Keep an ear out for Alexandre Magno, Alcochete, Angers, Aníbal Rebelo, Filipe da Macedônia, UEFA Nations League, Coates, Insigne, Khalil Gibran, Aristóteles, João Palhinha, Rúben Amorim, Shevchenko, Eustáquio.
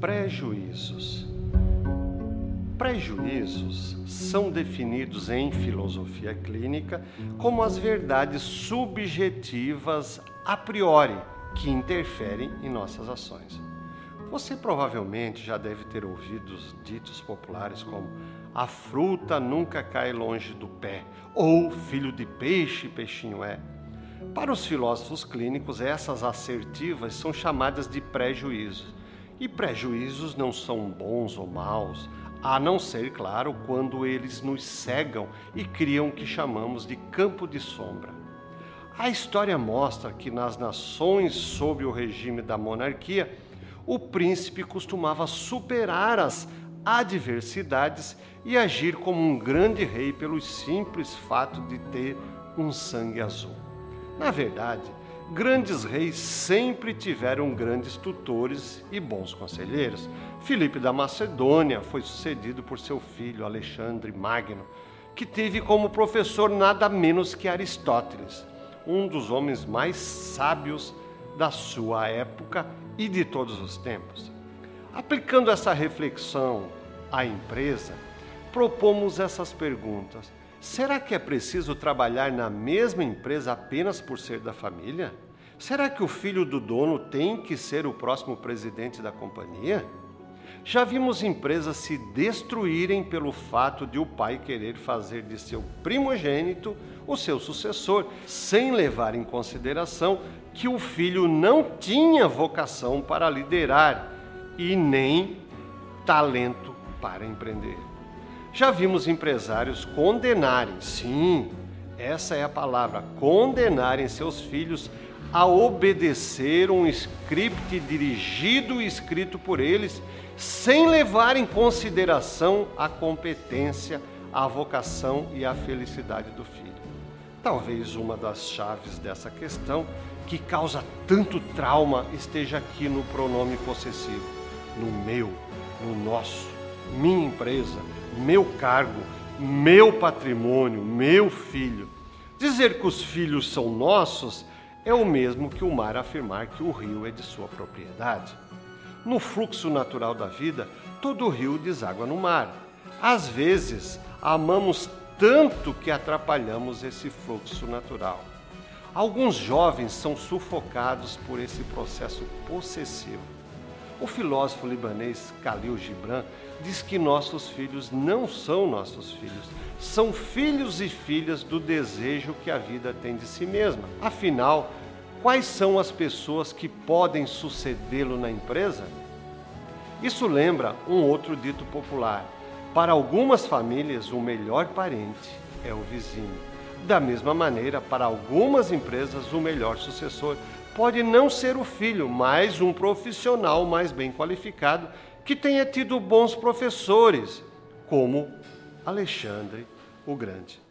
Prejuízos. Prejuízos são definidos em filosofia clínica como as verdades subjetivas a priori que interferem em nossas ações. Você provavelmente já deve ter ouvido os ditos populares como "a fruta nunca cai longe do pé" ou "filho de peixe, peixinho é". Para os filósofos clínicos, essas assertivas são chamadas de prejuízos. E prejuízos não são bons ou maus, a não ser, claro, quando eles nos cegam e criam o que chamamos de campo de sombra. A história mostra que nas nações sob o regime da monarquia, o príncipe costumava superar as adversidades e agir como um grande rei pelo simples fato de ter um sangue azul. Na verdade, grandes reis sempre tiveram grandes tutores e bons conselheiros. Filipe da Macedônia foi sucedido por seu filho Alexandre Magno, que teve como professor nada menos que Aristóteles, um dos homens mais sábios da sua época e de todos os tempos. Aplicando essa reflexão à empresa, propomos essas perguntas. Será que é preciso trabalhar na mesma empresa apenas por ser da família? Será que o filho do dono tem que ser o próximo presidente da companhia? Já vimos empresas se destruírem pelo fato de o pai querer fazer de seu primogênito o seu sucessor, sem levar em consideração que o filho não tinha vocação para liderar e nem talento para empreender. Já vimos empresários condenarem, sim, essa é a palavra, condenarem seus filhos a obedecer um script dirigido e escrito por eles, sem levar em consideração a competência, a vocação e a felicidade do filho. Talvez uma das chaves dessa questão que causa tanto trauma esteja aqui no pronome possessivo, no meu, no nosso, minha empresa, meu cargo, meu patrimônio, meu filho. Dizer que os filhos são nossos é o mesmo que o mar afirmar que o rio é de sua propriedade. No fluxo natural da vida, todo rio deságua no mar. Às vezes, amamos tanto que atrapalhamos esse fluxo natural. Alguns jovens são sufocados por esse processo possessivo. O filósofo libanês Khalil Gibran diz que nossos filhos não são nossos filhos, são filhos e filhas do desejo que a vida tem de si mesma. Afinal, quais são as pessoas que podem sucedê-lo na empresa? Isso lembra um outro dito popular. Para algumas famílias, o melhor parente é o vizinho. Da mesma maneira, para algumas empresas, o melhor sucessor pode não ser o filho, mas um profissional mais bem qualificado que tenha tido bons professores, como Alexandre o Grande.